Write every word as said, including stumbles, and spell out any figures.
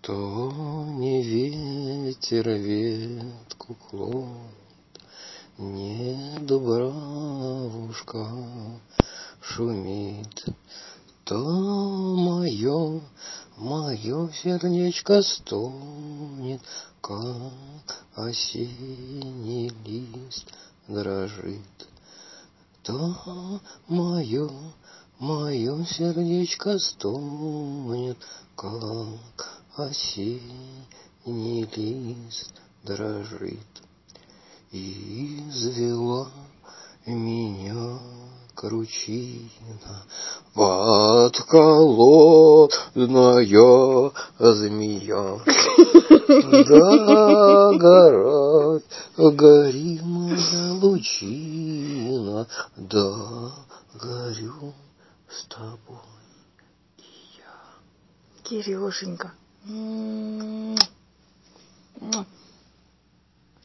То не ветер ветку клонит, не дубравушка шумит, то мое, мое сердечко стонет, как осенний лист дрожит. То мое, мое сердечко стонет, как осенний лист дрожит. И извела меня кручина, подколодная змея. Да горит, горит моя лучина, да горю с тобой и я. Кирюшенька. Mm.